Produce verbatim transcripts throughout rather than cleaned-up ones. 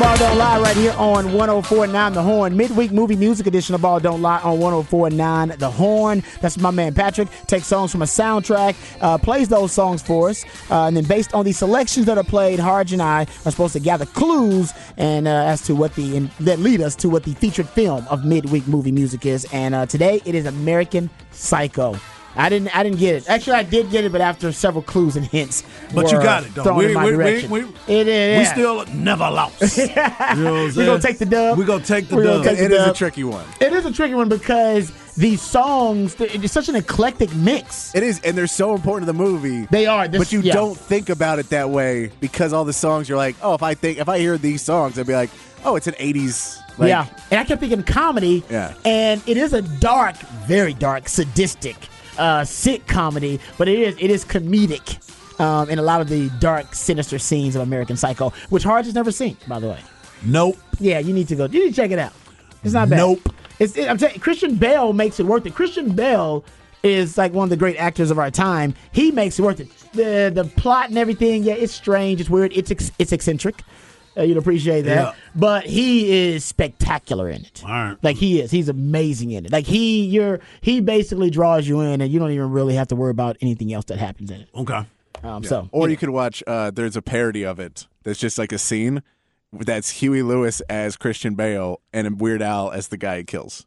Ball Don't Lie right here on one oh four point nine The Horn. Midweek movie music edition of Ball Don't Lie on one oh four point nine The Horn. That's my man Patrick. Takes songs from a soundtrack, uh, plays those songs for us, uh, and then based on the selections that are played, Harge and I are supposed to gather clues and uh, as to what the and that lead us to what the featured film of midweek movie music is. And uh, today it is American Psycho. I didn't. I didn't get it. Actually, I did get it, but after several clues and hints, but were you got it. Though. We, in my we, direction. we, we, it is. We still never lost. You know we're gonna take the dub. We're gonna take the we're dub. Take the it dub. is a tricky one. It is a tricky one because these songs, it's such an eclectic mix. It is, and they're so important to the movie. They are, this, but you yeah. don't think about it that way because all the songs. You're like, oh, if I think, if I hear these songs, I'd be like, oh, it's an eighties. Like, yeah, and I kept thinking comedy. Yeah, and it is a dark, very dark, sadistic. Uh, sick comedy, but it is it is comedic um, in a lot of the dark, sinister scenes of American Psycho, which Harge has never seen, by the way. Nope. Yeah, you need to go. You need to check it out. It's not bad. Nope. It's it, I'm telling you, Christian Bale makes it worth it. Christian Bale is like one of the great actors of our time. He makes it worth it. The the plot and everything, yeah, it's strange, it's weird, it's ex, it's eccentric. Uh, you'd appreciate that. Yeah. But he is spectacular in it. All right. Like, he is. He's amazing in it. Like, he you're he basically draws you in, and you don't even really have to worry about anything else that happens in it. Okay. Um, yeah. So, Or you, you know. could watch, uh, there's a parody of it that's just like a scene that's Huey Lewis as Christian Bale and Weird Al as the guy he kills.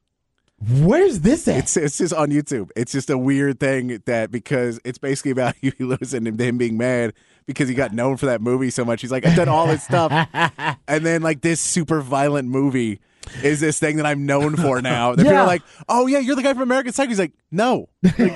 Where's this at? It's, it's just on YouTube. It's just a weird thing that because it's basically about Huey Lewis and him, him being mad because he got known for that movie so much. He's like, I've done all this stuff. And then like this super violent movie is this thing that I'm known for now. That yeah. People are like, oh, yeah, you're the guy from American Psycho. He's like, no. Like,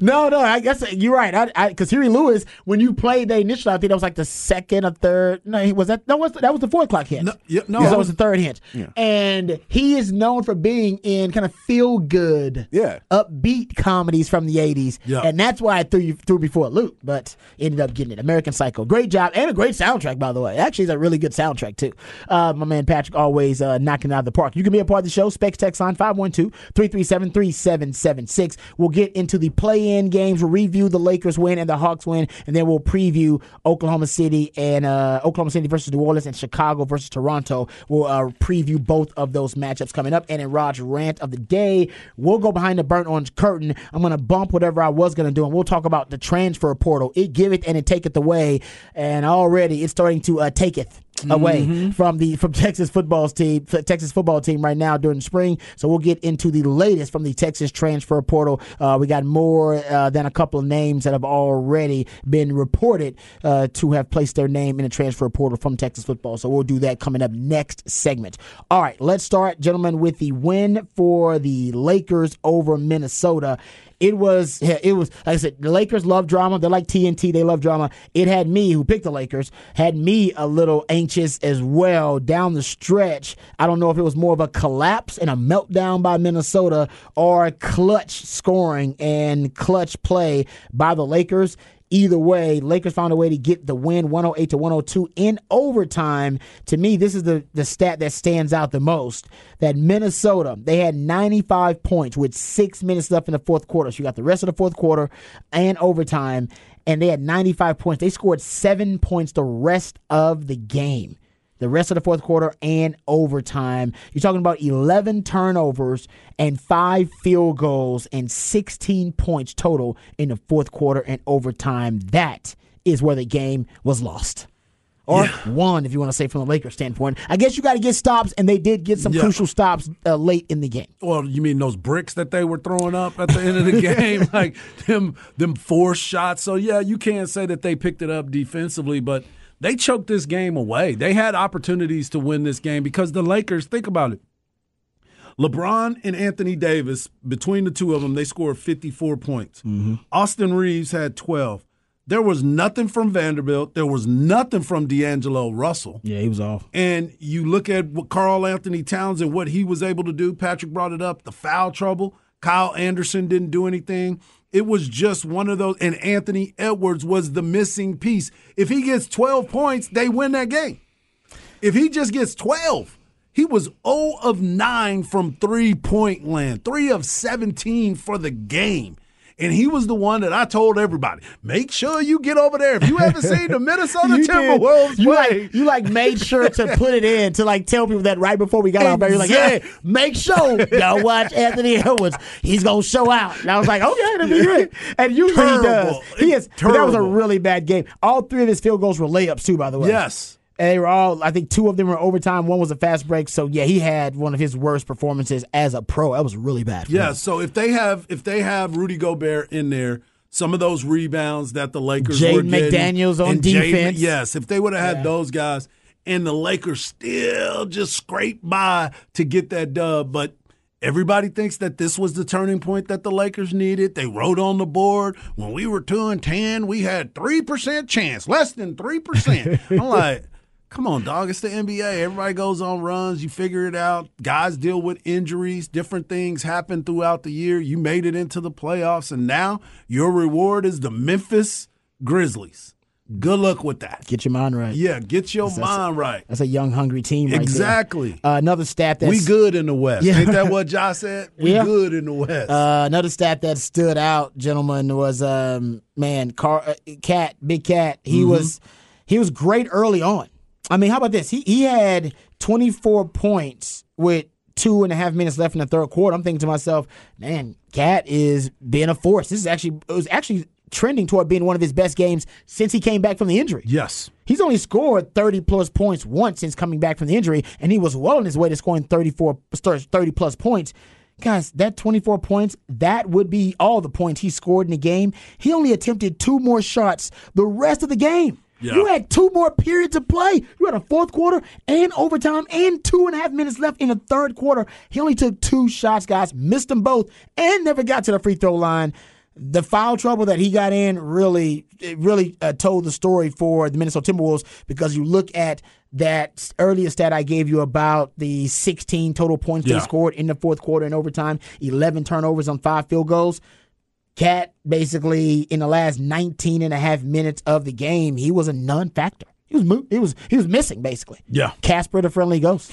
no, no, I guess you're right. Because Huey Lewis, when you played the initial, I think that was like the second or third. No, he was that. No, was that was the four o'clock hint. No, yeah, no, that was the third hint. Yeah. And he is known for being in kind of feel good, yeah. upbeat comedies from the eighties, yeah. and that's why I threw you threw before a loop, but ended up getting it. American Psycho, great job and a great soundtrack, by the way. Actually, it's a really good soundtrack too. Uh, my man Patrick always uh, knocking it out of the park. You can be a part of the show. Specs text line five one two, three three seven, three seven seven six. We'll get into the play-in games. We'll review the Lakers win and the Hawks win, and then we'll preview Oklahoma City and uh, Oklahoma City versus New Orleans and Chicago versus Toronto. We'll uh, preview both of those matchups coming up. And in Rod's rant of the day, we'll go behind the burnt orange curtain. I'm going to bump whatever I was going to do, and we'll talk about the transfer portal. It giveth and it taketh away, and already it's starting to uh, taketh. Away mm-hmm. from the from Texas football's team, Texas football team right now during the spring. So we'll get into the latest from the Texas transfer portal. Uh, we got more uh, than a couple of names that have already been reported uh, to have placed their name in the transfer portal from Texas football. So we'll do that coming up next segment. All right, let's start, gentlemen, with the win for the Lakers over Minnesota. It was, it was like I said, the Lakers love drama. They're like T N T. They love drama. It had me, who picked the Lakers, had me a little anxious as well down the stretch. I don't know if it was more of a collapse and a meltdown by Minnesota or clutch scoring and clutch play by the Lakers. Either way, Lakers found a way to get the win, one oh eight to one oh two in overtime. To me, this is the, the stat that stands out the most, that Minnesota, they had ninety-five points with six minutes left in the fourth quarter. So you got the rest of the fourth quarter and overtime, and they had ninety-five points. They scored seven points the rest of the game, the rest of the fourth quarter and overtime. You're talking about eleven turnovers and five field goals and sixteen points total in the fourth quarter and overtime. That is where the game was lost. Or yeah. won, if you want to say from the Lakers standpoint. I guess you got to get stops, and they did get some yeah. crucial stops uh, late in the game. Well, you mean those bricks that they were throwing up at the end of the game? Like them them forced shots. So, yeah, you can't say that they picked it up defensively, but – they choked this game away. They had opportunities to win this game because the Lakers, think about it, LeBron and Anthony Davis, between the two of them, they scored fifty-four points. Mm-hmm. Austin Reeves had twelve. There was nothing from Vanderbilt. There was nothing from D'Angelo Russell. Yeah, he was off. And you look at what Karl Anthony Towns and what he was able to do. Patrick brought it up, the foul trouble. Kyle Anderson didn't do anything. It was just one of those, and Anthony Edwards was the missing piece. If he gets twelve points, they win that game. If he just gets twelve, he was zero of nine from three-point land, three of seventeen for the game. and he was the one that I told everybody, make sure you get over there. If you haven't seen the Minnesota Timberwolves you play. Like, you, like, made sure to put it in, to, like, tell people that right before we got out there. You're like, hey, make sure y'all watch Anthony Edwards. He's going to show out. And I was like, okay, that'll be great. And usually terrible. He does. He is. That was a really bad game. All three of his field goals were layups, too, by the way. Yes. And they were all, I think two of them were overtime. One was a fast break. So, yeah, he had one of his worst performances as a pro. That was really bad for him. Yeah, so if they have if they have Rudy Gobert in there, some of those rebounds that the Lakers Jaden were getting. Jaden McDaniels on defense. Jaden, yes, if they would have had yeah. those guys, and the Lakers still just scraped by to get that dub. But everybody thinks that this was the turning point that the Lakers needed. They wrote on the board, when we were two and ten, we had three percent chance, less than three percent. I'm like, come on, dog. It's the N B A. Everybody goes on runs. You figure it out. Guys deal with injuries. Different things happen throughout the year. You made it into the playoffs, and now your reward is the Memphis Grizzlies. Good luck with that. Get your mind right. Yeah, get your that's, mind that's a, right. That's a young, hungry team right exactly. there. Exactly. Uh, another stat that's— We good in the West. Yeah. Ain't that what Josh said? We yeah. good in the West. Uh, another stat that stood out, gentlemen, was, um, man, Car- uh, Cat, Big Cat, he mm-hmm. was he was great early on. I mean, how about this? He he had twenty-four points with two and a half minutes left in the third quarter. I'm thinking to myself, man, Cat is being a force. This is actually it was actually trending toward being one of his best games since he came back from the injury. Yes. He's only scored thirty-plus points once since coming back from the injury, and he was well on his way to scoring thirty-four, thirty-plus points. Guys, that twenty-four points, that would be all the points he scored in the game. He only attempted two more shots the rest of the game. Yeah. You had two more periods of play. You had a fourth quarter and overtime and two and a half minutes left in the third quarter. He only took two shots, guys, missed them both, and never got to the free throw line. The foul trouble that he got in really it really uh, told the story for the Minnesota Timberwolves, because you look at that earlier stat I gave you about the sixteen total points yeah. they scored in the fourth quarter and overtime, eleven turnovers on five field goals. Cat, basically, in the last nineteen and a half minutes of the game, he was a non-factor. He was mo- he was, he was missing, basically. Yeah. Casper the Friendly Ghost.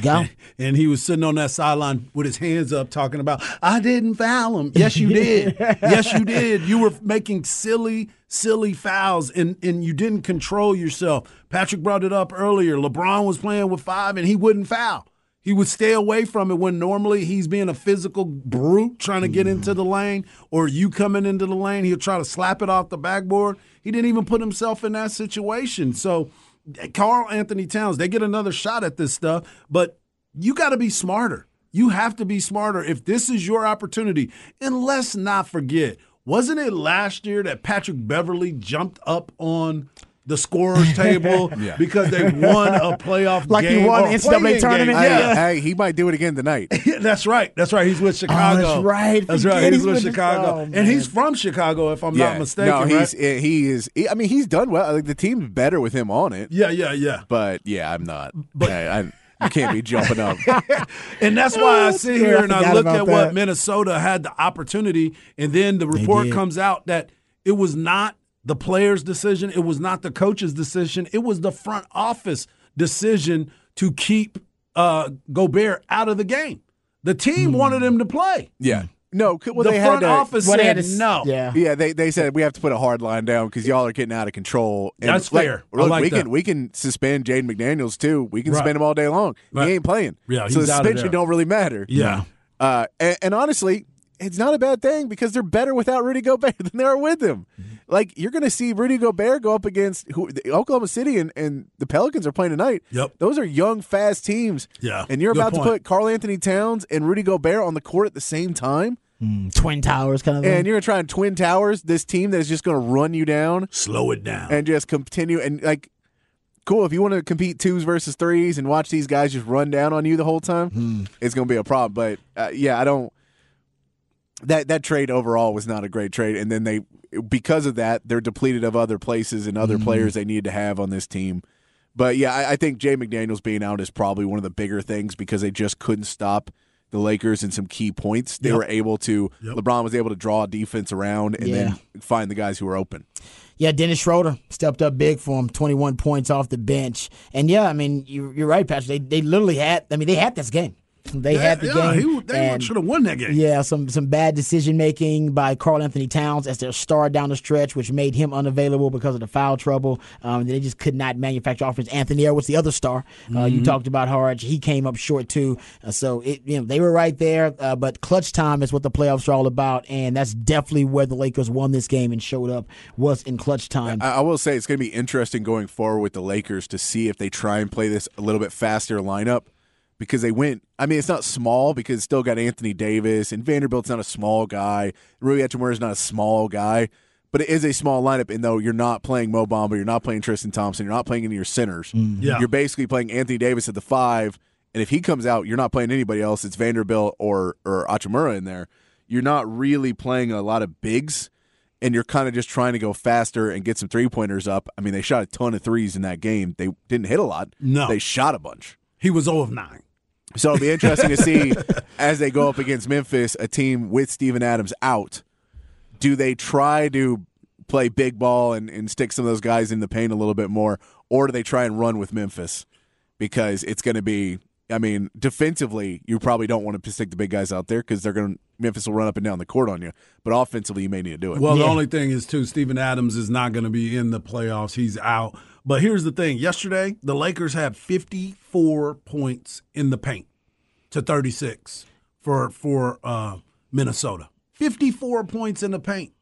Gone. And he was sitting on that sideline with his hands up talking about, I didn't foul him. Yes, you did. Yes, you did. You were making silly, silly fouls, and, and you didn't control yourself. Patrick brought it up earlier. LeBron was playing with five, and he wouldn't foul. He would stay away from it when normally he's being a physical brute trying to get into the lane, or you coming into the lane, he'll try to slap it off the backboard. He didn't even put himself in that situation. So Karl Anthony Towns, they get another shot at this stuff, but you got to be smarter. You have to be smarter if this is your opportunity. And let's not forget, wasn't it last year that Patrick Beverly jumped up on – the scorer's table yeah. because they won a playoff like game. Like he won an N C double A tournament. Game. Yeah. Hey, hey, he might do it again tonight. That's right. That's right. He's with Chicago. Oh, that's right. That's right. He's, he's with, with Chicago. Oh, and he's from Chicago, if I'm yeah. not mistaken. No, he's, right? he is. He, I mean, he's done well. Like, the team's better with him on it. Yeah, yeah, yeah. But, yeah, I'm not. But I, I'm, you can't be jumping up. And that's why I sit here I and I look at that. What Minnesota had the opportunity, and then the report comes out that it was not the player's decision. It was not the coach's decision. It was the front office decision to keep uh, Gobert out of the game. The team mm. wanted him to play. Yeah. No, well, the they front had to, office well, said to, no. Yeah, yeah they, they said we have to put a hard line down because y'all are getting out of control. And that's like, fair. Look, I like we, that. Can, we can suspend Jaden McDaniels, too. We can right. suspend him all day long. Right. He ain't playing. Yeah, so the suspension don't really matter. Yeah. Uh, and, and honestly, it's not a bad thing because they're better without Rudy Gobert than they are with him. Like, you're going to see Rudy Gobert go up against who, Oklahoma City and, and the Pelicans are playing tonight. Yep. Those are young, fast teams. Yeah. And you're about point. to put Karl Anthony Towns and Rudy Gobert on the court at the same time. Mm, twin towers kind of thing. And you're going to try and twin towers this team that is just going to run you down. Slow it down. And just continue. And, like, cool, if you want to compete twos versus threes and watch these guys just run down on you the whole time, mm. it's going to be a problem. But, uh, yeah, I don't. That that trade overall was not a great trade, and then they, because of that, they're depleted of other places and other mm-hmm. players they needed to have on this team. But yeah, I, I think Jay McDaniels being out is probably one of the bigger things because they just couldn't stop the Lakers in some key points. They yep. were able to. Yep. LeBron was able to draw defense around and yeah. then find the guys who were open. Yeah, Dennis Schroeder stepped up big for him, twenty-one points off the bench, and yeah, I mean, you're, you're right, Patrick. They they literally had. I mean, they had this game. They yeah, had the yeah, game. He, they should have won that game. Yeah, some some bad decision-making by Karl Anthony Towns as their star down the stretch, which made him unavailable because of the foul trouble. Um, they just could not manufacture offense. Anthony Edwards, the other star, uh, mm-hmm. you talked about Harge. He came up short, too. Uh, so, it, you know, they were right there. Uh, but clutch time is what the playoffs are all about, and that's definitely where the Lakers won this game and showed up was in clutch time. I, I will say it's going to be interesting going forward with the Lakers to see if they try and play this a little bit faster lineup. Because they went, I mean, it's not small because it's still got Anthony Davis, and Vanderbilt's not a small guy. Rui Hachimura's not a small guy, but it is a small lineup. And though you're not playing Mo Bamba, you're not playing Tristan Thompson, you're not playing any of your centers. Mm-hmm. Yeah. You're basically playing Anthony Davis at the five, and if he comes out, you're not playing anybody else. It's Vanderbilt or, or Hachimura in there. You're not really playing a lot of bigs, and you're kind of just trying to go faster and get some three-pointers up. I mean, they shot a ton of threes in that game. They didn't hit a lot. No. They shot a bunch. He was zero of nine. So it'll be interesting to see as they go up against Memphis, a team with Steven Adams out. Do they try to play big ball and, and stick some of those guys in the paint a little bit more, or do they try and run with Memphis? Because it's going to be, I mean, defensively, you probably don't want to stick the big guys out there because they're going to Memphis will run up and down the court on you. But offensively, you may need to do it. Well, yeah. The only thing is, too, Steven Adams is not going to be in the playoffs. He's out. But here's the thing. Yesterday, the Lakers had fifty-four points in the paint to thirty-six for for uh, Minnesota. fifty-four points in the paint.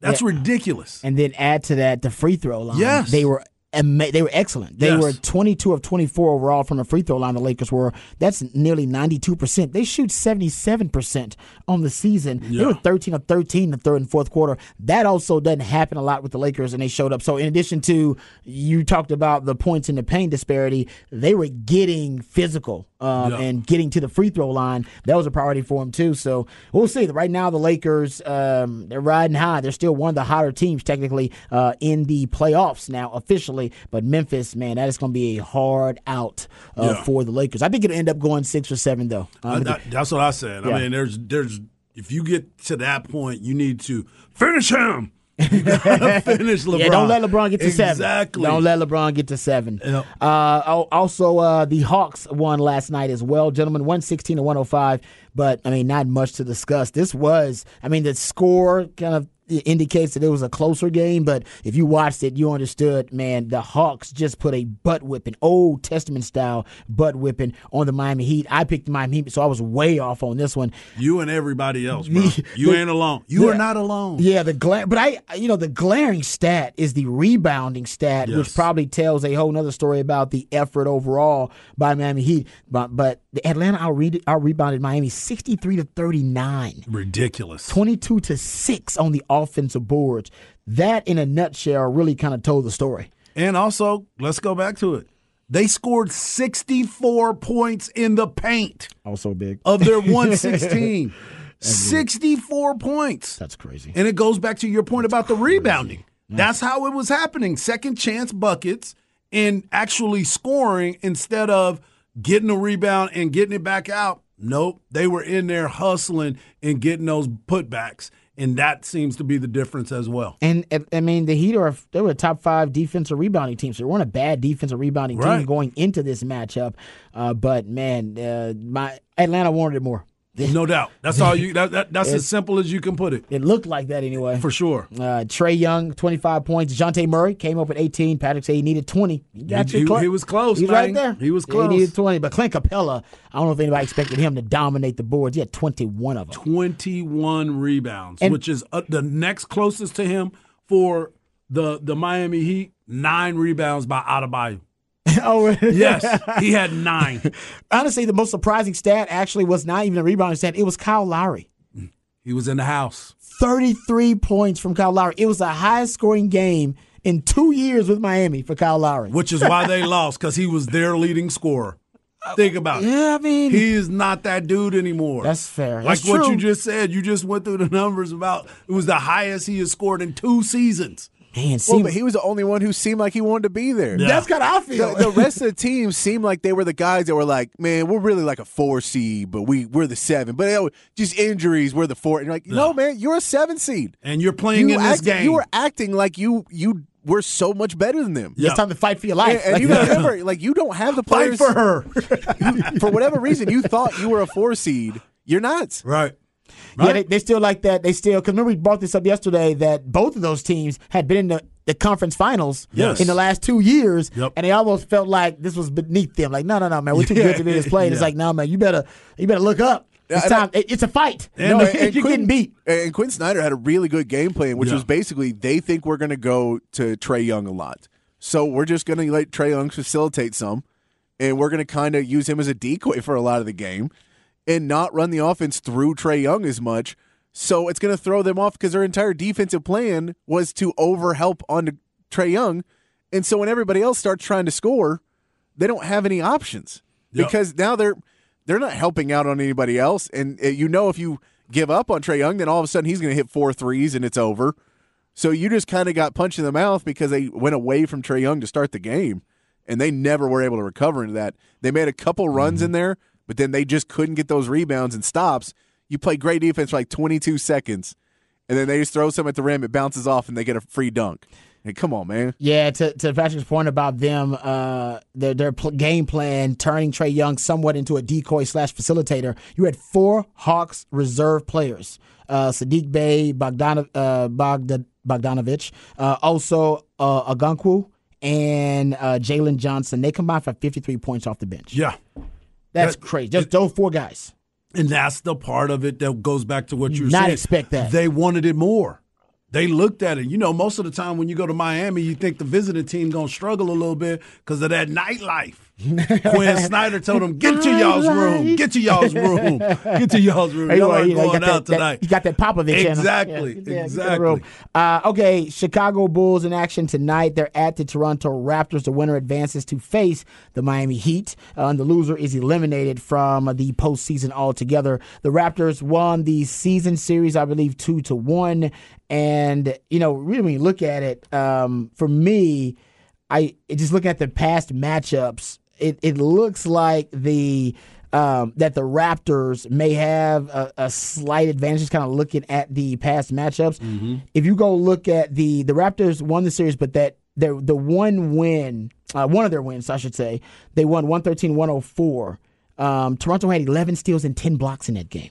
That's yeah. ridiculous. And then add to that the free throw line. Yes. They were ama- they were excellent. They yes. were twenty-two of twenty-four overall from the free throw line, the Lakers were. That's nearly ninety-two percent. They shoot seventy-seven percent on the season. Yeah. They were thirteen of thirteen in the third and fourth quarter. That also doesn't happen a lot with the Lakers, and they showed up. So in addition to, you talked about the points in the paint disparity, they were getting physical. Um, yeah. And getting to the free throw line, that was a priority for him too. So we'll see. Right now, the Lakers, um, they're riding high. They're still one of the hotter teams technically uh, in the playoffs now officially. But Memphis, man, that is going to be a hard out uh, yeah. for the Lakers. I think it'll end up going six or seven though. Um, I, I, that's what I said. Yeah. I mean, there's, there's, if you get to that point, you need to finish him. You gotta finish LeBron. Yeah, don't let LeBron get to exactly. seven. Exactly. Don't let LeBron get to seven. Yep. Uh, also, uh, the Hawks won last night as well, gentlemen, one sixteen to one oh five. But, I mean, not much to discuss. This was, I mean, the score kind of indicates that it was a closer game, but if you watched it, you understood, man, the Hawks just put a butt whipping, Old Testament style butt whipping on the Miami Heat. I picked the Miami Heat, so I was way off on this one. You and everybody else, bro. You the, ain't alone. You the, are not alone. Yeah, the gla- but I, you know, the glaring stat is the rebounding stat, yes. which probably tells a whole nother story about the effort overall by Miami Heat. But, but the Atlanta out re- out rebounded Miami sixty-three to thirty-nine. Ridiculous. twenty-two to six on the offensive boards. That, in a nutshell, really kind of told the story. And also, let's go back to it. They scored sixty-four points in the paint. Also big. Of their one sixteen. sixty-four points. That's crazy. And it goes back to your point That's about the crazy. Rebounding. Yeah. That's how it was happening. Second chance buckets and actually scoring instead of getting a rebound and getting it back out. Nope. They were in there hustling and getting those putbacks. And that seems to be the difference as well. And, I mean, the Heat, are they were a top-five defensive rebounding team, so they weren't a bad defensive rebounding right. team going into this matchup. Uh, but, man, uh, my Atlanta wanted it more. No doubt. That's all you. That, that, that's it, as simple as you can put it. It looked like that anyway. For sure. Uh, Trae Young, twenty-five points. DeJounte Murray came up with eighteen. Patrick said he needed twenty. He, got he, he, he was close, He was right there. He was close. He needed twenty. But Clint Capella, I don't know if anybody expected him to dominate the boards. He had twenty-one of them. twenty-one rebounds, and, which is uh, the next closest to him for the, the Miami Heat. Nine rebounds by Adebayo. Oh yes, he had nine. Honestly, the most surprising stat actually was not even a rebounding stat. It was Kyle Lowry. He was in the house. thirty-three points from Kyle Lowry. It was the highest scoring game in two years with Miami for Kyle Lowry. Which is why they lost, because he was their leading scorer. Think about it. Yeah, I mean, he is not that dude anymore. That's fair. Like that's what true. You just said. You just went through the numbers about it was the highest he has scored in two seasons. Man, well, but he was the only one who seemed like he wanted to be there. Yeah. That's kind of how I feel. The, the rest of the team seemed like they were the guys that were like, man, we're really like a four seed, but we, we're the seven. But it, just injuries, we're the four. And you're like, no, no man, you're a seven seed. And you're playing you in act, this game. You were acting like you you we're so much better than them. Yeah. It's time to fight for your life. And, and like, you gotta remember, like, you don't have the players. Fight for her. you, for whatever reason, you thought you were a four seed. You're not. Right. Right. Yeah, they, they still like that. They still, because remember we brought this up yesterday that both of those teams had been in the, the conference finals yes. in the last two years, yep. and they almost felt like this was beneath them. Like, no, no, no, man, we're too yeah. good to be this play. Yeah. It's like, no, man, you better, you better look up. It's time. I, it's a fight. And, no, and, and you're Quin, getting beat. And Quin Snyder had a really good game plan, which yeah. was basically they think we're going to go to Trae Young a lot, so we're just going to let Trae Young facilitate some, and we're going to kind of use him as a decoy for a lot of the game. And not run the offense through Trae Young as much. So it's going to throw them off because their entire defensive plan was to overhelp on Trae Young. And so when everybody else starts trying to score, they don't have any options. Yep. Because now they're they're not helping out on anybody else. And you know if you give up on Trae Young, then all of a sudden he's going to hit four threes and it's over. So you just kind of got punched in the mouth because they went away from Trae Young to start the game. And they never were able to recover into that. They made a couple runs mm-hmm. in there. But then they just couldn't get those rebounds and stops. You play great defense for like twenty-two seconds, and then they just throw some at the rim, it bounces off, and they get a free dunk. And come on, man. Yeah, to, to Patrick's point about them, uh, their, their pl- game plan, turning Trae Young somewhat into a decoy slash facilitator, you had four Hawks reserve players. Uh, Sadiq Bey, Bogdano- uh, Bogda- Bogdanovich, uh, also uh, Okonkwo, and uh, Jalen Johnson. They combined for fifty-three points off the bench. Yeah. That's crazy. Just those four guys. And that's the part of it that goes back to what you were saying. Not expect that. They wanted it more. They looked at it. You know, most of the time when you go to Miami, you think the visiting team going to struggle a little bit because of that nightlife. Quin Snyder told them, get to y'all's room. Get to y'all's room. Get to y'all's room. Y'all are going out tonight. You got that Popovich in Exactly. Yeah, exactly. Uh, okay, Chicago Bulls in action tonight. They're at the Toronto Raptors. The winner advances to face the Miami Heat. Uh, and the loser is eliminated from the postseason altogether. The Raptors won the season series, I believe, two to one. And, you know, really when you look at it, um, for me, I just look at the past matchups. It it looks like the um, that the Raptors may have a, a slight advantage. Just kind of looking at the past matchups. Mm-hmm. If you go look at the the Raptors won the series, but that the the one win, uh, one of their wins, I should say, they won one thirteen one oh four. Um, Toronto had eleven steals and ten blocks in that game.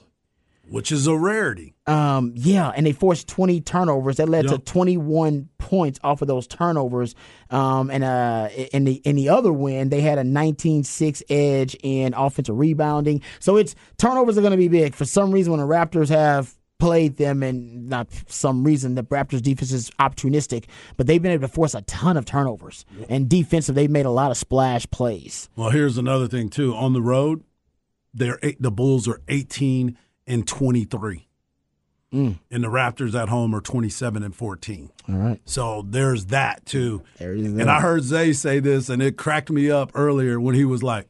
Which is a rarity. Um, yeah, and they forced twenty turnovers. That led yep. to twenty-one points off of those turnovers. Um, and uh, in the in the other win, they had a nineteen six edge in offensive rebounding. So it's turnovers are going to be big. For some reason, when the Raptors have played them, and not for some reason, the Raptors' defense is opportunistic, but they've been able to force a ton of turnovers. Yep. And defensive, they've made a lot of splash plays. Well, here's another thing, too. On the road, they're eight, the Bulls are eighteen and twenty-three. Mm. And the Raptors at home are twenty-seven and fourteen. All right. So there's that, too. There is that. And I heard Zay say this, and it cracked me up earlier when he was like,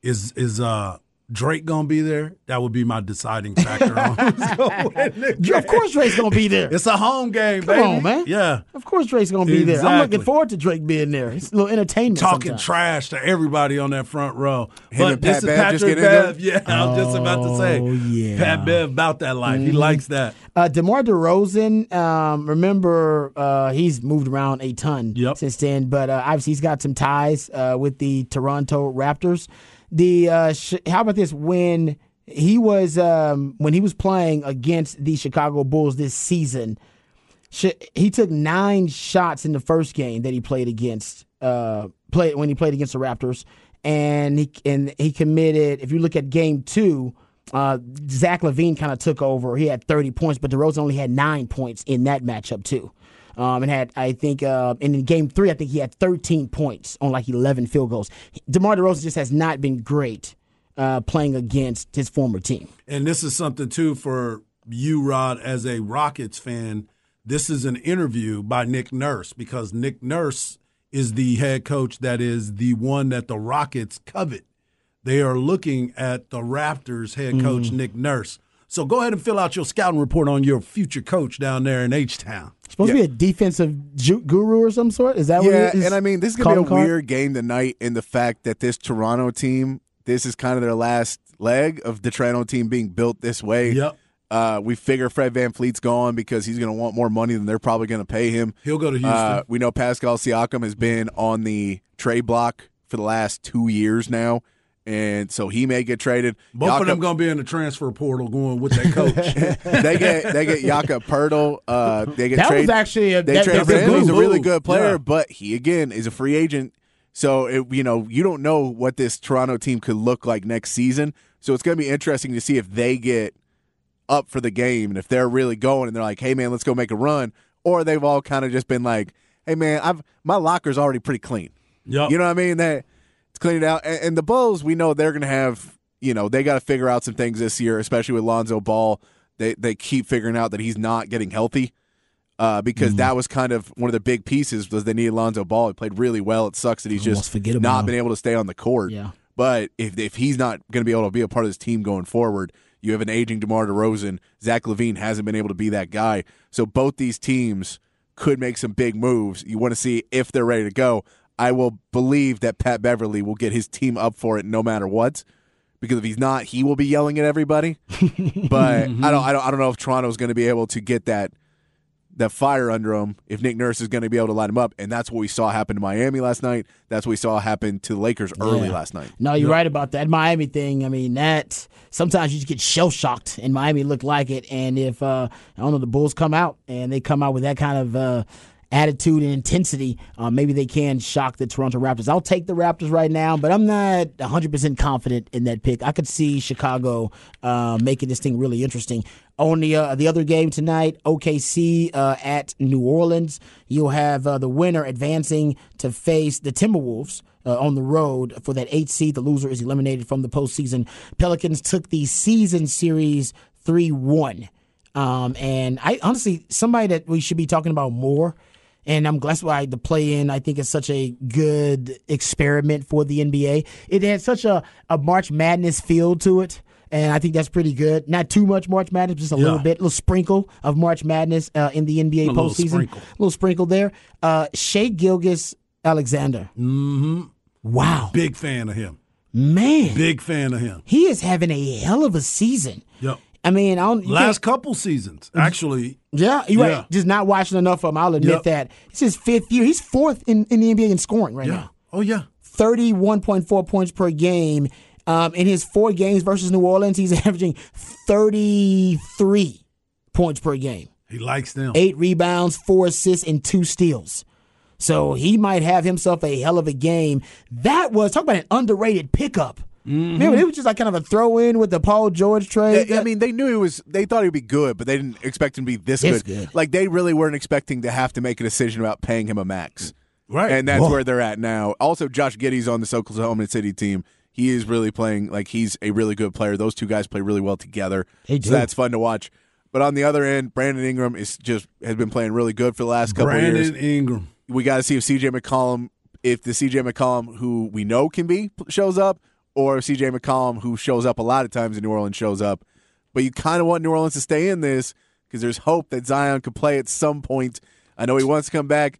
is is uh Drake going to be there? That would be my deciding factor. on Of course Drake's going to be there. It's a home game, Come baby. Come on, man. Yeah. Of course Drake's going to be exactly. there. I'm looking forward to Drake being there. It's a little entertainment Talking sometimes. trash to everybody on that front row. Him but this is Patrick Bev. Yeah, I was just about to say. Oh, yeah. Pat Bev about that life. Mm-hmm. He likes that. Uh, DeMar DeRozan, um, remember, uh, he's moved around a ton yep. since then, but uh, obviously he's got some ties uh, with the Toronto Raptors. The uh, sh- how about this? When he was um, when he was playing against the Chicago Bulls this season, sh- he took nine shots in the first game that he played against. Uh, play when he played against the Raptors, and he and he committed. If you look at game two, uh, Zach LaVine kind of took over. He had thirty points, but DeRozan only had nine points in that matchup too. Um, and had, I think, uh, and in game three, I think he had thirteen points on like eleven field goals. DeMar DeRozan just has not been great uh, playing against his former team. And this is something, too, for you, Rod, as a Rockets fan. This is an interview by Nick Nurse because Nick Nurse is the head coach that is the one that the Rockets covet. They are looking at the Raptors head coach, mm-hmm. Nick Nurse. So go ahead and fill out your scouting report on your future coach down there in H-Town. Supposed yeah. to be a defensive ju- guru or some sort? Is that yeah, what it is? Yeah, and I mean, this is going to be a card? weird game tonight in the fact that this Toronto team, this is kind of their last leg of the Toronto team being built this way. Yep. Uh, we figure Fred VanVleet's gone because he's going to want more money than they're probably going to pay him. He'll go to Houston. Uh, we know Pascal Siakam has been on the trade block for the last two years now, and so he may get traded. Both Jakob, of them going to be in the transfer portal going with their coach. they get they get Jakob Poeltl. Uh, they get that trade, was actually a, they that, trade for a him. Good He's move. a really good player, yeah. but he again is a free agent. So it, you know you don't know what this Toronto team could look like next season. So it's going to be interesting to see if they get up for the game and if they're really going and they're like, hey man, let's go make a run, or they've all kind of just been like, hey man, I've my locker's already pretty clean. Yep. You know what I mean? That it's cleaned out. And, and the Bulls, we know they're gonna have, you know, they gotta figure out some things this year, especially with Lonzo Ball. They they keep figuring out that he's not getting healthy. Uh, because mm-hmm. that was kind of one of the big pieces was they needed Lonzo Ball. He played really well. It sucks that he's just not now. been able to stay on the court. Yeah. But if if he's not gonna be able to be a part of this team going forward, you have an aging DeMar DeRozan. Zach LaVine hasn't been able to be that guy. So both these teams could make some big moves. You want to see if they're ready to go. I will believe that Pat Beverly will get his team up for it no matter what, because if he's not, he will be yelling at everybody. But I don't, I don't, I don't know if Toronto's going to be able to get that that fire under him. If Nick Nurse is going to be able to light him up, and that's what we saw happen to Miami last night. That's what we saw happen to the Lakers early yeah. last night. No, you're yeah. right about that Miami thing. I mean, that sometimes you just get shell shocked, and Miami looked like it. And if uh, I don't know, the Bulls come out and they come out with that kind of uh, attitude and intensity, uh, maybe they can shock the Toronto Raptors. I'll take the Raptors right now, but I'm not one hundred percent confident in that pick. I could see Chicago uh, making this thing really interesting. On the, uh, the other game tonight, O K C uh, at New Orleans. You'll have uh, the winner advancing to face the Timberwolves uh, on the road for that eighth seed. The loser is eliminated from the postseason. Pelicans took the season series three one. Um, and I honestly, somebody that we should be talking about more, and I'm that's why the play-in, I think, is such a good experiment for the N B A. It had such a, a March Madness feel to it. And I think that's pretty good. Not too much March Madness, just a yeah. little bit, a little sprinkle of March Madness uh, in the N B A a postseason. Little sprinkle. A little sprinkle there. Uh, Shai Gilgeous-Alexander. Mm-hmm. Wow. Big fan of him. Man. Big fan of him. He is having a hell of a season. Yep. I mean, I don't, last couple seasons, actually. Yeah, you're yeah. right. Just not watching enough of him. I'll admit yep. that. It's his fifth year. He's fourth in, in the N B A in scoring right yeah. now. Oh, yeah. thirty-one point four points per game. Um, in his four games versus New Orleans, he's averaging thirty-three points per game. He likes them. Eight rebounds, four assists, and two steals. So he might have himself a hell of a game. That was, talk about an underrated pickup. Mm-hmm. Man, it was just like kind of a throw-in with the Paul George trade. They, I mean, they knew he was. They thought he'd be good, but they didn't expect him to be this good. good. Like they really weren't expecting to have to make a decision about paying him a max, right? And that's Whoa. where they're at now. Also, Josh Giddey's on this Oklahoma City team. He is really playing like he's a really good player. Those two guys play really well together. They do. So that's fun to watch. But on the other end, Brandon Ingram is just has been playing really good for the last couple Brandon of years. Brandon Ingram. We got to see if C J McCollum, if the C J McCollum who we know can be shows up, or if C J McCollum who shows up a lot of times in New Orleans shows up. But you kind of want New Orleans to stay in this because there's hope that Zion could play at some point. I know he wants to come back.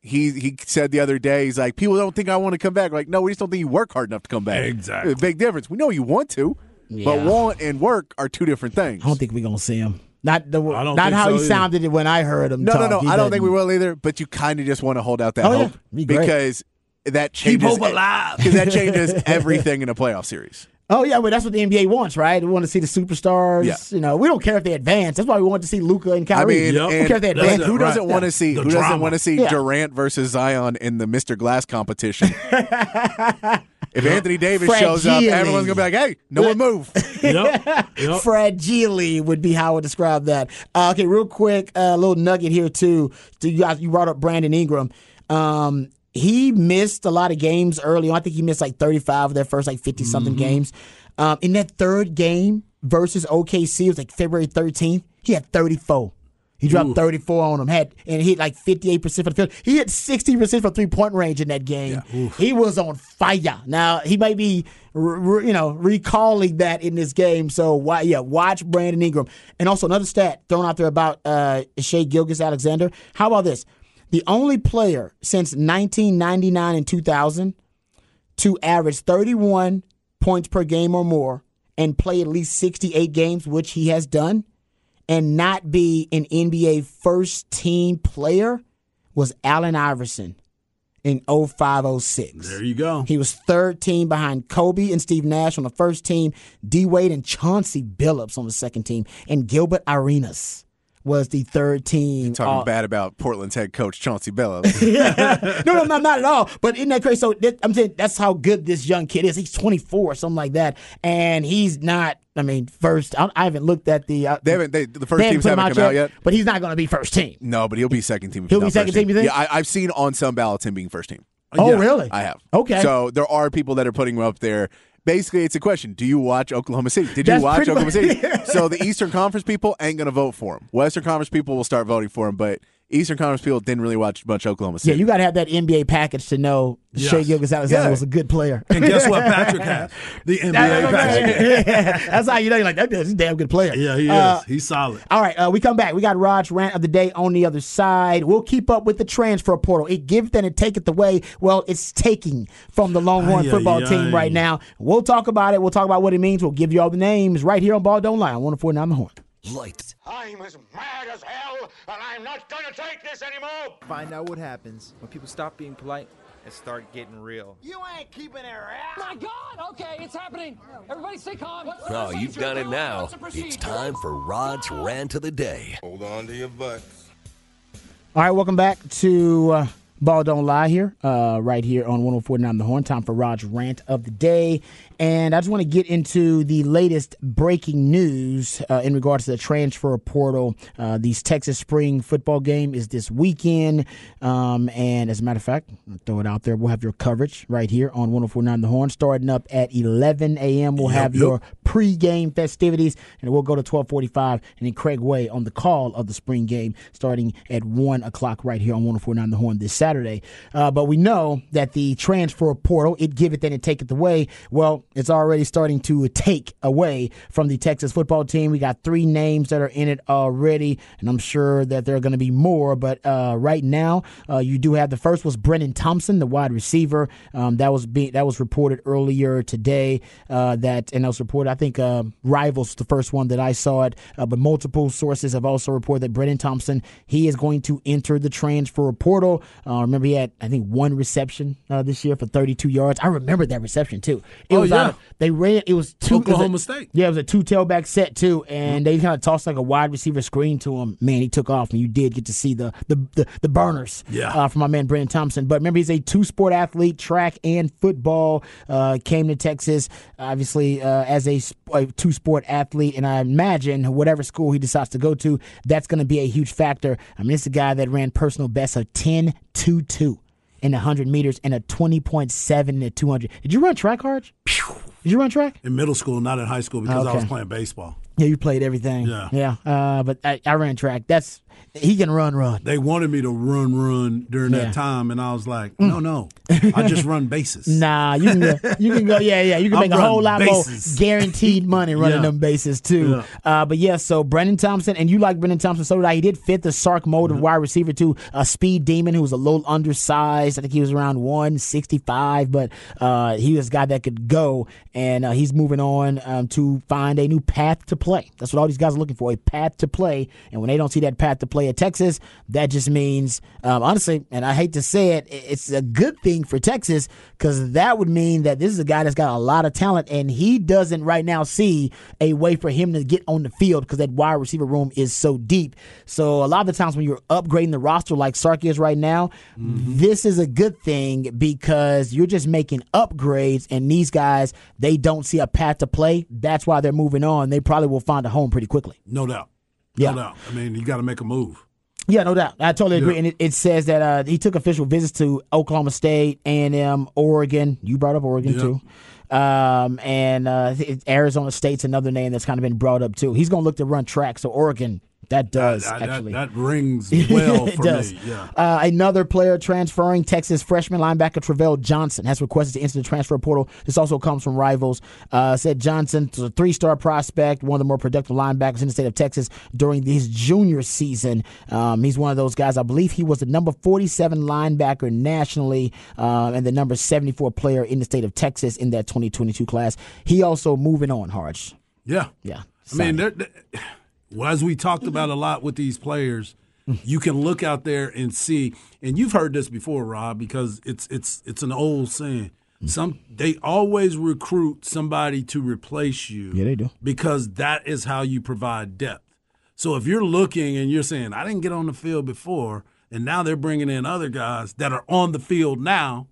He he said the other day, he's like, people don't think I want to come back. We're like, no, we just don't think you work hard enough to come back. Exactly. Big difference. We know you want to, yeah. but want and work are two different things. I don't think we're going to see him. Not the not how so he either. sounded it when I heard him. No, talk. no, no. He I doesn't. don't think we will either, but you kind of just want to hold out that oh, hope yeah. be because that changes Keep hope alive. Because that changes everything in a playoff series. Oh, yeah, well, that's what the N B A wants, right? We want to see the superstars. Yeah. You know, we don't care if they advance. That's why we want to see Luka and Kyrie. I mean, yep. we don't care if they advance. Who doesn't right. want to see? The who drama. doesn't want to see yeah. Durant versus Zion in the Mister Glass competition? If Anthony Davis Fragile. shows up, everyone's gonna be like, "Hey, no one move." yep. Yep. Fragile would be how I would describe that. Uh, okay, real quick, a uh, little nugget here too. You guys, you brought up Brandon Ingram. Um, He missed a lot of games early on. I think he missed like thirty-five of their first like fifty-something mm-hmm. games. Um, in that third game versus O K C, it was like February thirteenth, he had thirty-four. He dropped Ooh. thirty-four on him, had and hit like fifty-eight percent for the field. He hit sixty percent from three-point range in that game. Yeah. He was on fire. Now, he might be, re- you know, recalling that in this game. So, why, yeah, watch Brandon Ingram. And also another stat thrown out there about uh, Shai Gilgeous-Alexander. How about this? The only player since nineteen ninety-nine and two thousand to average thirty-one points per game or more and play at least sixty-eight games, which he has done, and not be an N B A first team player was Allen Iverson in oh five oh six. There you go. He was third team behind Kobe and Steve Nash on the first team, D. Wade and Chauncey Billups on the second team, and Gilbert Arenas was the third team. You're talking all- bad about Portland's head coach, Chauncey Billups. no, no, no, not at all. But isn't that crazy? So that, I'm saying that's how good this young kid is. He's twenty-four or something like that, and he's not, I mean, first, I, I haven't looked at the uh, – They haven't they, – the first teams haven't come yet, out yet. But he's not going to be first team. No, but he'll be second team. If he'll be second team, team, you think? Yeah, I, I've seen on some ballots him being first team. Oh, yeah, really? I have. Okay. So there are people that are putting him up there. Basically, it's a question. Do you watch Oklahoma City? Did That's you watch Oklahoma much, City? Yeah. So the Eastern Conference people ain't going to vote for him. Western Conference people will start voting for him, but Eastern Conference people didn't really watch much Oklahoma City. Yeah, you got to have that N B A package to know yes. Shai Gilgeous-Alexander yeah. was a good player. And guess what Patrick has? The N B A That's package. Yeah. That's how you know. You're like, that dude's a damn good player. Yeah, he is. Uh, He's solid. All right, uh, we come back. We got Rod's rant of the day on the other side. We'll keep up with the transfer portal. It giveth and it taketh away. Well, it's taking from the Longhorn aye, football aye, team aye. right now. We'll talk about it. We'll talk about what it means. We'll give you all the names right here on Ball Don't Lie on one oh four point nine The Horn. Light. I'm as mad as hell, and I'm not going to take this anymore. Find out what happens when people stop being polite and start getting real. You ain't keeping it real. My God, okay, it's happening. Everybody stay calm. What's no, you've done it now. It's time for Rod's rant of the day. Hold on to your butts. All right, welcome back to uh, Ball Don't Lie here, uh, right here on one oh four point nine The Horn. Time for Rod's rant of the day. And I just want to get into the latest breaking news uh, in regards to the transfer portal. Uh, the Texas spring football game is this weekend. Um, and as a matter of fact, I'll throw it out there. We'll have your coverage right here on one oh four point nine The Horn starting up at eleven a.m. We'll have yep, your yep. pregame festivities, and we'll go to twelve forty-five. And then Craig Way on the call of the spring game starting at one o'clock right here on one oh four point nine The Horn this Saturday. Uh, but we know that the transfer portal, it giveth and it taketh away. Well, it's already starting to take away from the Texas football team. We got three names that are in it already, and I'm sure that there are going to be more. But uh, right now, uh, you do have the first was Brennan Thompson, the wide receiver. Um, that was be- that was reported earlier today. Uh, that and that was reported. I think uh, Rivals the first one that I saw it, uh, but multiple sources have also reported that Brennan Thompson, he is going to enter the transfer portal. Uh, remember, he had I think one reception uh, this year for thirty-two yards. I remember that reception too. It oh, was yeah. Yeah. They ran. It was two. Oklahoma was a, State. Yeah, it was a two tailback set too, and they kind of tossed like a wide receiver screen to him. Man, he took off, and you did get to see the the the, the burners. Yeah. Uh, from my man Brandon Thompson. But remember, he's a two sport athlete, track and football. Uh, came to Texas, obviously uh, as a, a two sport athlete, and I imagine whatever school he decides to go to, that's going to be a huge factor. I mean, it's a guy that ran personal best of ten two two in one hundred meters and a twenty point seven at two hundred. Did you run track, Harge? Did you run track? In middle school, not in high school, because okay. I was playing baseball. Yeah, you played everything. Yeah. Yeah, uh, but I, I ran track. That's He can run, run. They wanted me to run, run during yeah. that time, and I was like, no, mm. no. I just run bases. Nah, you can go, you can go yeah, yeah. You can I'll make a whole lot bases. more guaranteed money running yeah. them bases, too. Yeah. Uh, but, yeah, so Brennan Thompson, and you like Brennan Thompson, so did I. He did fit the Sark mold mm-hmm. of wide receiver, too. A speed demon who was a little undersized. I think he was around one sixty-five, but uh, he was a guy that could go, and uh, he's moving on um, to find a new path to play. Play. That's what all these guys are looking for, a path to play. And when they don't see that path to play at Texas, that just means, um, honestly, and I hate to say it, it's a good thing for Texas because that would mean that this is a guy that's got a lot of talent and he doesn't right now see a way for him to get on the field because that wide receiver room is so deep. So a lot of the times when you're upgrading the roster like Sark is right now, mm-hmm. this is a good thing because you're just making upgrades and these guys, they don't see a path to play. That's why they're moving on. They probably will find a home pretty quickly. No doubt. No yeah. doubt. I mean, you got to make a move. Yeah, no doubt. I totally agree. Yeah. And it, it says that uh, he took official visits to Oklahoma State, A and M, Oregon. You brought up Oregon, yeah. too. Um, and uh, Arizona State's another name that's kind of been brought up, too. He's going to look to run track, so Oregon. That does, I, I, actually. That, that rings well for does. me. Yeah. Uh, another player transferring, Texas freshman linebacker Travell Johnson has requested to enter the transfer portal. This also comes from Rivals. Uh, said Johnson is a three-star prospect, one of the more productive linebackers in the state of Texas during his junior season. Um, he's one of those guys. I believe he was the number forty-seven linebacker nationally uh, and the number seventy-four player in the state of Texas in that twenty twenty-two class. He also moving on, Harge. Yeah. Yeah. Signing. I mean, they're, they're Well, as we talked about a lot with these players, you can look out there and see, and you've heard this before, Rob, because it's it's it's an old saying. Some they always recruit somebody to replace you. Yeah, they do. Because that is how you provide depth. So if you're looking and you're saying, I didn't get on the field before, and now they're bringing in other guys that are on the field now,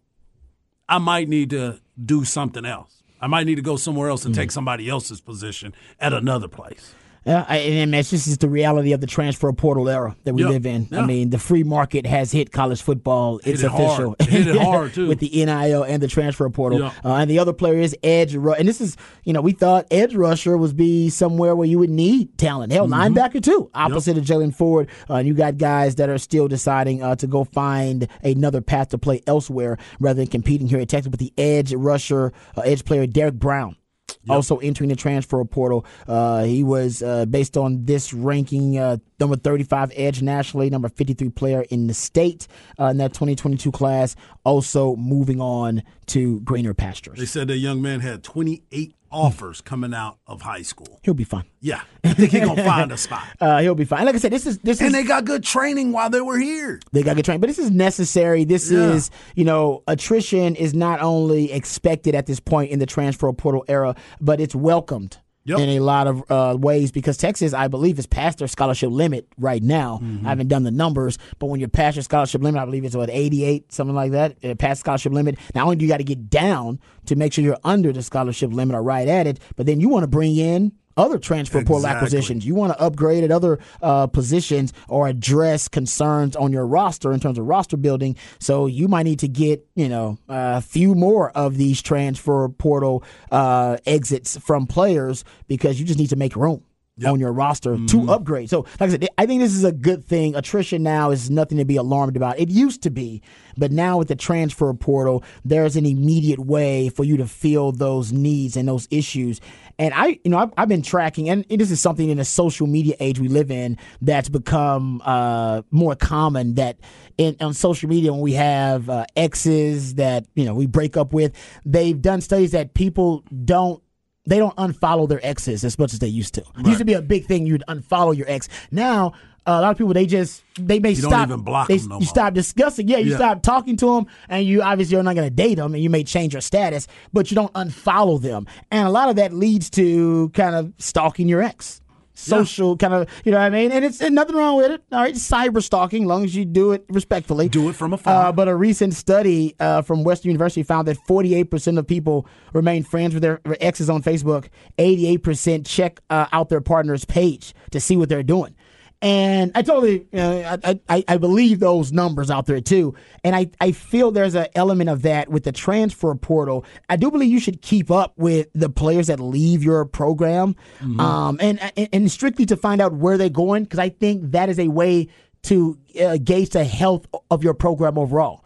I might need to do something else. I might need to go somewhere else and mm-hmm. take somebody else's position at another place. Yeah, uh, and that's just is the reality of the transfer portal era that we yep. live in. Yeah. I mean, the free market has hit college football. It's hit it official. Hard. It hit it hard, too. With the N I L and the transfer portal. Yeah. Uh, and the other player is edge rusher. And this is, you know, we thought edge rusher would be somewhere where you would need talent. Hell, mm-hmm. linebacker, too, opposite yep. of Jalen Ford. Uh, you got guys that are still deciding uh, to go find another path to play elsewhere rather than competing here at Texas. But the edge rusher, uh, edge player, Derek Brown. Yep. Also entering the transfer portal. Uh, he was, uh, based on this ranking, uh, number thirty-five edge nationally, number fifty-three player in the state uh, in that twenty twenty-two class, also moving on to greener pastures. They said the young man had twenty-eight offers coming out of high school. He'll be fine. Yeah. I think he's going to find a spot. Uh, he'll be fine. Like I said, this is this and is, they got good training while they were here. They got good training. But this is necessary. This yeah. is, you know, attrition is not only expected at this point in the transfer portal era, but it's welcomed. Yep. In a lot of uh, ways, because Texas, I believe, is past their scholarship limit right now. Mm-hmm. I haven't done the numbers, but when you're past your scholarship limit, I believe it's what, eighty-eight, something like that, past scholarship limit. Not only do you got to get down to make sure you're under the scholarship limit or right at it, but then you want to bring in other transfer portal exactly. acquisitions. You want to upgrade at other uh, positions or address concerns on your roster in terms of roster building. So you might need to get, you know, a uh, few more of these transfer portal uh, exits from players because you just need to make room. Yep. On your roster mm-hmm. to upgrade. So, like I said, I think this is a good thing. Attrition now is nothing to be alarmed about. It used to be, but now with the transfer portal, there's an immediate way for you to fill those needs and those issues. And I, you know, I've, I've been tracking, and this is something in the social media age we live in that's become uh, more common. That in, on social media, when we have uh, exes that you know we break up with, they've done studies that people don't. They don't unfollow their exes as much as they used to. Right. It used to be a big thing. You'd unfollow your ex. Now, uh, a lot of people, they just, they may you stop. You don't even block they, them no You more. Stop discussing. Yeah, you yeah. stop talking to them, and you obviously are not going to date them, and you may change your status, but you don't unfollow them. And a lot of that leads to kind of stalking your ex. Social yeah. kind of, you know what I mean? And it's and nothing wrong with it. All right, cyber stalking, as long as you do it respectfully. Do it from afar. Uh, but a recent study uh, from Western University found that forty-eight percent of people remain friends with their exes on Facebook. eighty-eight percent check uh, out their partner's page to see what they're doing. And I totally, you know, I, I, I believe those numbers out there too. And I, I feel there's an element of that with the transfer portal. I do believe you should keep up with the players that leave your program, mm-hmm. um, and, and and strictly to find out where they're going, because I think that is a way to uh, gauge the health of your program overall.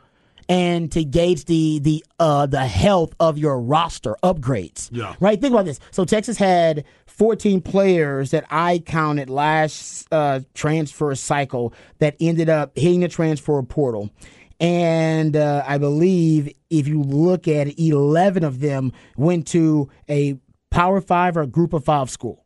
And to gauge the the uh, the health of your roster upgrades, yeah. right? Think about this. So Texas had fourteen players that I counted last uh, transfer cycle that ended up hitting the transfer portal, and uh, I believe if you look at it, eleven of them went to a Power Five or a Group of Five school.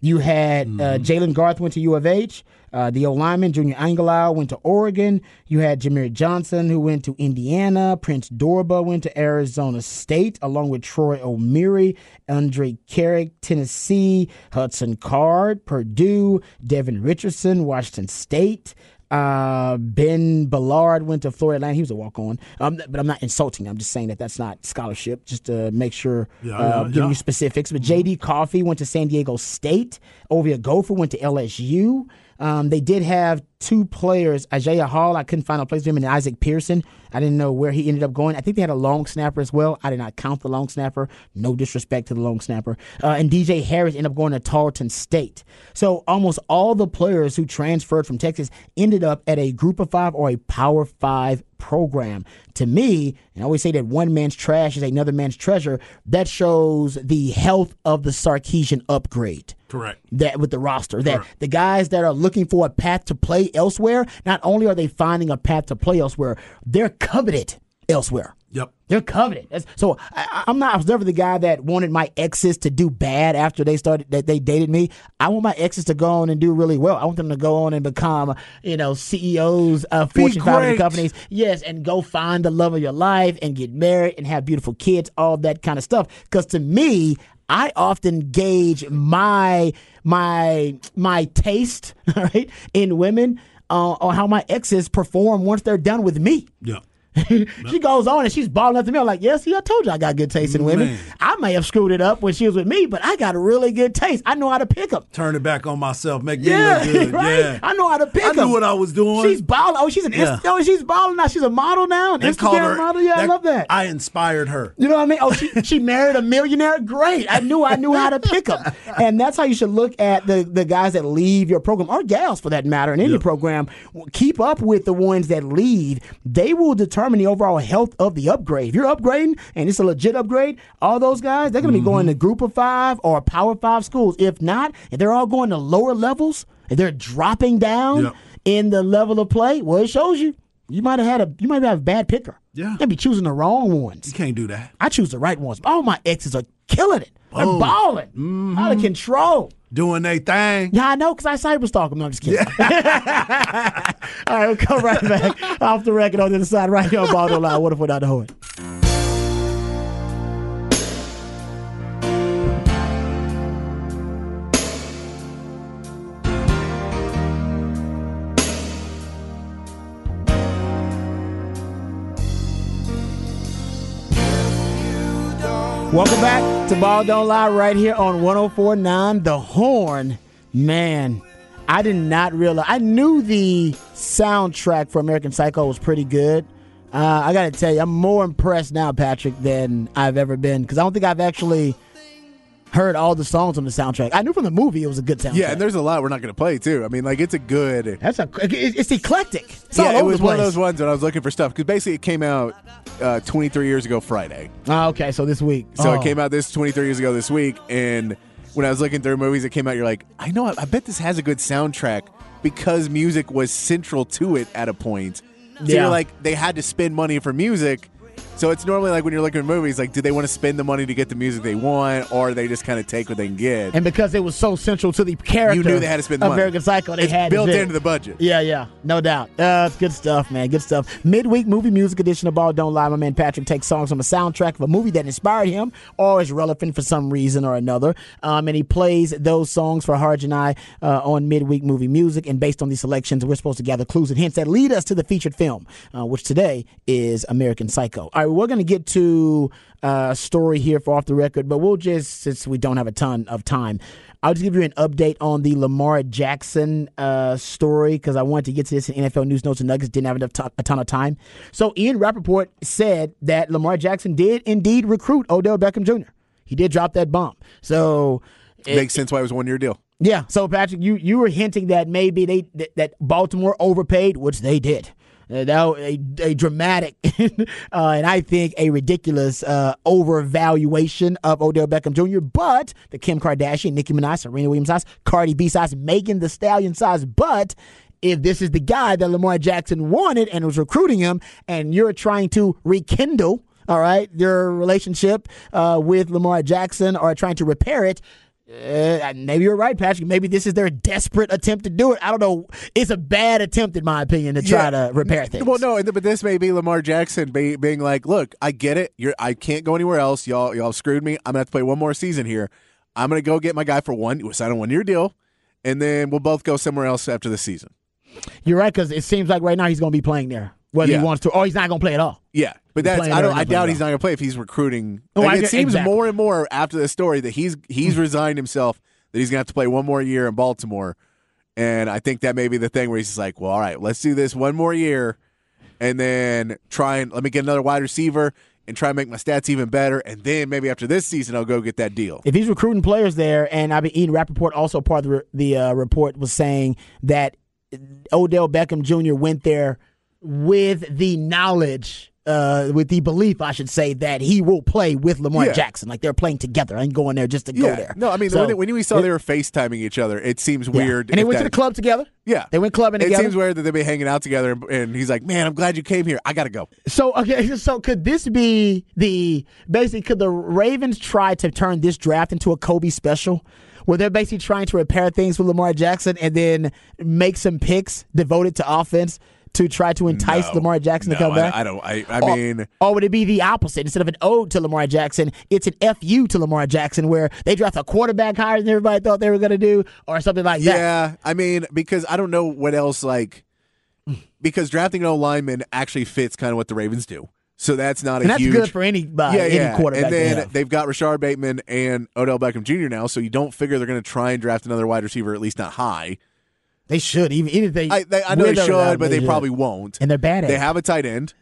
You had mm-hmm. uh, Jalen Garth went to U of H. Uh, the O-lineman, Junior Angelau, went to Oregon. You had Jameer Johnson, who went to Indiana. Prince Dorba went to Arizona State, along with Troy O'Meary, Andre Carrick, Tennessee, Hudson Card, Purdue, Devin Richardson, Washington State. Uh, Ben Ballard went to Florida Atlantic. He was a walk-on. Um, but I'm not insulting. I'm just saying that that's not scholarship, just to make sure yeah, uh, yeah, giving yeah. you specifics. But J D. Coffey went to San Diego State. Ovia Gopher went to L S U. Um, they did have two players, Isaiah Hall, I couldn't find a place for him, and Isaac Pearson. I didn't know where he ended up going. I think they had a long snapper as well. I did not count the long snapper. No disrespect to the long snapper. Uh, and D J Harris ended up going to Tarleton State. So almost all the players who transferred from Texas ended up at a Group of Five or a Power Five program. To me, and I always say that one man's trash is another man's treasure, that shows the health of the Sarkeesian upgrade. Correct. That with the roster, that Correct. The guys that are looking for a path to play elsewhere, not only are they finding a path to play elsewhere, they're coveted elsewhere. Yep. You're coveted. That's, so I, I'm not. I was never the guy that wanted my exes to do bad after they started that they dated me. I want my exes to go on and do really well. I want them to go on and become, you know, C E Os of Fortune five hundred companies. Yes, and go find the love of your life and get married and have beautiful kids, all that kind of stuff. Because to me, I often gauge my my my taste, right, in women uh, on how my exes perform once they're done with me. Yeah. She goes on and she's balling up to me. I'm like, yeah, see, I told you I got good taste in women. Man. I may have screwed it up when she was with me, but I got a really good taste. I know how to pick them. Turn it back on myself. Make yeah, me look good. Right? Yeah, I know how to pick them. I knew what I was doing. She's balling. Oh, she's an yeah. oh, she's balling now. She's a model now. An they Instagram her, model. Yeah, that, I love that. I inspired her. You know what I mean? Oh, she, she married a millionaire. Great. I knew I knew how to pick them. And that's how you should look at the, the guys that leave your program, or gals for that matter, in any yeah. program. Keep up with the ones that leave. They will determine the overall health of the upgrade. If you're upgrading and it's a legit upgrade, all those guys, they're going to mm-hmm. be going to group of five or power five schools. If not, if they're all going to lower levels, if they're dropping down yep. in the level of play, well, it shows you. You might have had a you might have a bad picker. Yeah. They'd be choosing the wrong ones. You can't do that. I choose the right ones. All my exes are killing it. They're oh. balling. Mm-hmm. Out of control. Doing their thing. Yeah, I know, because I cyberstalk them. No, I'm just kidding. Yeah. All right, we'll come right back off the record on the other side right here on Ball Don't Lie. Wonderful, not the Horn. Welcome back to Ball Don't Lie right here on one oh four point nine The Horn. Man, I did not realize. I knew the soundtrack for American Psycho was pretty good. Uh, I got to tell you, I'm more impressed now, Patrick, than I've ever been. Because I don't think I've actually heard all the songs on the soundtrack. I knew from the movie it was a good soundtrack. Yeah, and there's a lot we're not going to play, too. I mean, like, it's a good... That's a, it's eclectic. It's yeah, all over it was the place. One of those ones when I was looking for stuff. Because basically it came out... Uh, twenty-three years ago Friday. Oh, okay, so this week. So oh. it came out this twenty-three years ago this week, and when I was looking through movies that came out, you're like, I know, I, I bet this has a good soundtrack because music was central to it at a point. So yeah. you're like, they had to spend money for music. So it's normally like when you're looking at movies, like, do they want to spend the money to get the music they want, or they just kind of take what they can get? And because it was so central to the character, you knew they had to spend the money. American Psycho, they it's had built to into the budget. Yeah, yeah, no doubt. Uh, it's good stuff, man. Good stuff. Midweek movie music edition of Ball Don't Lie. My man Patrick takes songs from a soundtrack of a movie that inspired him or is relevant for some reason or another, um, and he plays those songs for Harge and I uh, on midweek movie music. And based on these selections, we're supposed to gather clues and hints that lead us to the featured film, uh, which today is American Psycho. All right, we're going to get to a story here for Off the Record, but we'll just, since we don't have a ton of time, I'll just give you an update on the Lamar Jackson uh, story because I wanted to get to this in N F L News Notes and Nuggets. Didn't have enough t- a ton of time. So Ian Rappaport said that Lamar Jackson did indeed recruit Odell Beckham Junior He did drop that bomb. So it, Makes sense why it was a one-year deal. Yeah. So, Patrick, you, you were hinting that maybe they th- that Baltimore overpaid, which they did. Uh, that was a, a dramatic uh, and I think a ridiculous uh, overvaluation of Odell Beckham Junior But the Kim Kardashian, Nicki Minaj, Serena Williams size, Cardi B size, Megan Thee Stallion size. But if this is the guy that Lamar Jackson wanted and was recruiting him, and you're trying to rekindle, all right, your relationship uh, with Lamar Jackson or trying to repair it, Uh, maybe you're right, Patrick. Maybe this is their desperate attempt to do it. I don't know. It's a bad attempt, in my opinion, to try yeah. to repair things. Well, no, but this may be Lamar Jackson be, being like, "Look, I get it. You're, I can't go anywhere else. Y'all, y'all screwed me. I'm gonna have to play one more season here. I'm gonna go get my guy for one, sign a one-year deal, and then we'll both go somewhere else after the season." You're right, because it seems like right now he's gonna be playing there, whether yeah. he wants to, or he's not gonna play at all. Yeah. But that's, I don't. I doubt he's not going to play if he's recruiting. Oh, like, I, it seems exactly. more and more after this story that he's he's resigned himself that he's going to have to play one more year in Baltimore, and I think that may be the thing where he's just like, well, all right, let's do this one more year, and then try and let me get another wide receiver and try and make my stats even better, and then maybe after this season I'll go get that deal. If he's recruiting players there, and I mean, Ian Rappaport also part of the, the uh, report was saying that Odell Beckham Junior went there with the knowledge uh, with the belief, I should say, that he will play with Lamar yeah. Jackson. Like, they're playing together. I ain't going there just to yeah. go there. No, I mean, so, when, when we saw it, they were FaceTiming each other, it seems yeah. weird. And they went that, to the club together? Yeah. They went clubbing it together? It seems weird that they'd be hanging out together, and, and he's like, man, I'm glad you came here. I got to go. So, okay, so could this be the, basically, could the Ravens try to turn this draft into a Kobe special? Where they're basically trying to repair things with Lamar Jackson and then make some picks devoted to offense to try to entice no, Lamar Jackson no, to come back? I, I don't. I, I or, mean, or would it be the opposite? Instead of an ode to Lamar Jackson, it's an F U to Lamar Jackson, where they draft a quarterback higher than everybody thought they were going to do, or something like yeah, that. Yeah, I mean, because I don't know what else. Like, because drafting an O lineman actually fits kind of what the Ravens do. So that's not and a that's huge. That's good for anybody, yeah, any yeah. quarterback. And then they've got Rashard Bateman and Odell Beckham Junior now, so you don't figure they're going to try and draft another wide receiver, at least not high. They should. Even if they, I, they, I know they should, round, but they, they should. probably won't. And they're bad at it. They have a tight end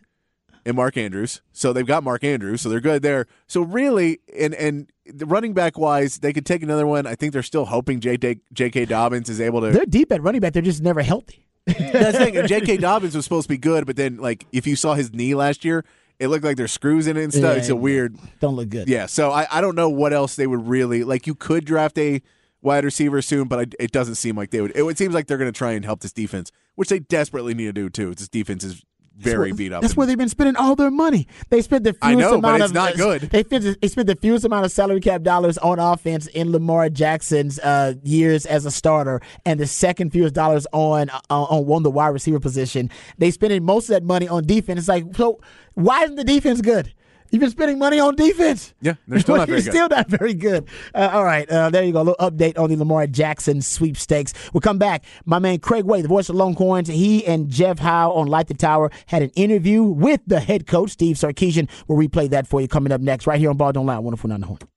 in Mark Andrews, so they've got Mark Andrews, so they're good there. So really, and and the running back wise, they could take another one. I think they're still hoping J K Dobbins is able to. They're deep at running back. They're just never healthy. That's the thing. J K Dobbins was supposed to be good, but then like if you saw his knee last year. It looked like there's screws in it and stuff. Yeah, it's a weird. Don't look good. Yeah, so I, I don't know what else they would really. Like, you could draft a wide receiver soon, but I, it doesn't seem like they would. It, it seems like they're going to try and help this defense, which they desperately need to do, too. This defense is very where, beat up. That's where they've been spending all their money. They spent the fewest I know, amount but it's of, not good. They spent, they spent the fewest amount of salary cap dollars on offense in Lamar Jackson's uh, years as a starter, and the second fewest dollars on on, on on the wide receiver position. They spending most of that money on defense. It's like, so why isn't the defense good? You've been spending money on defense. Yeah, they're still not very good. Still not very good. Uh, all right, uh, there you go. A little update on the Lamar Jackson sweepstakes. We'll come back. My man Craig Way, the voice of Longhorns, he and Jeff Howe on Light the Tower had an interview with the head coach, Steve Sarkisian. We'll replay that for you coming up next right here on Ball Don't Lie, one oh four point nine The Horn.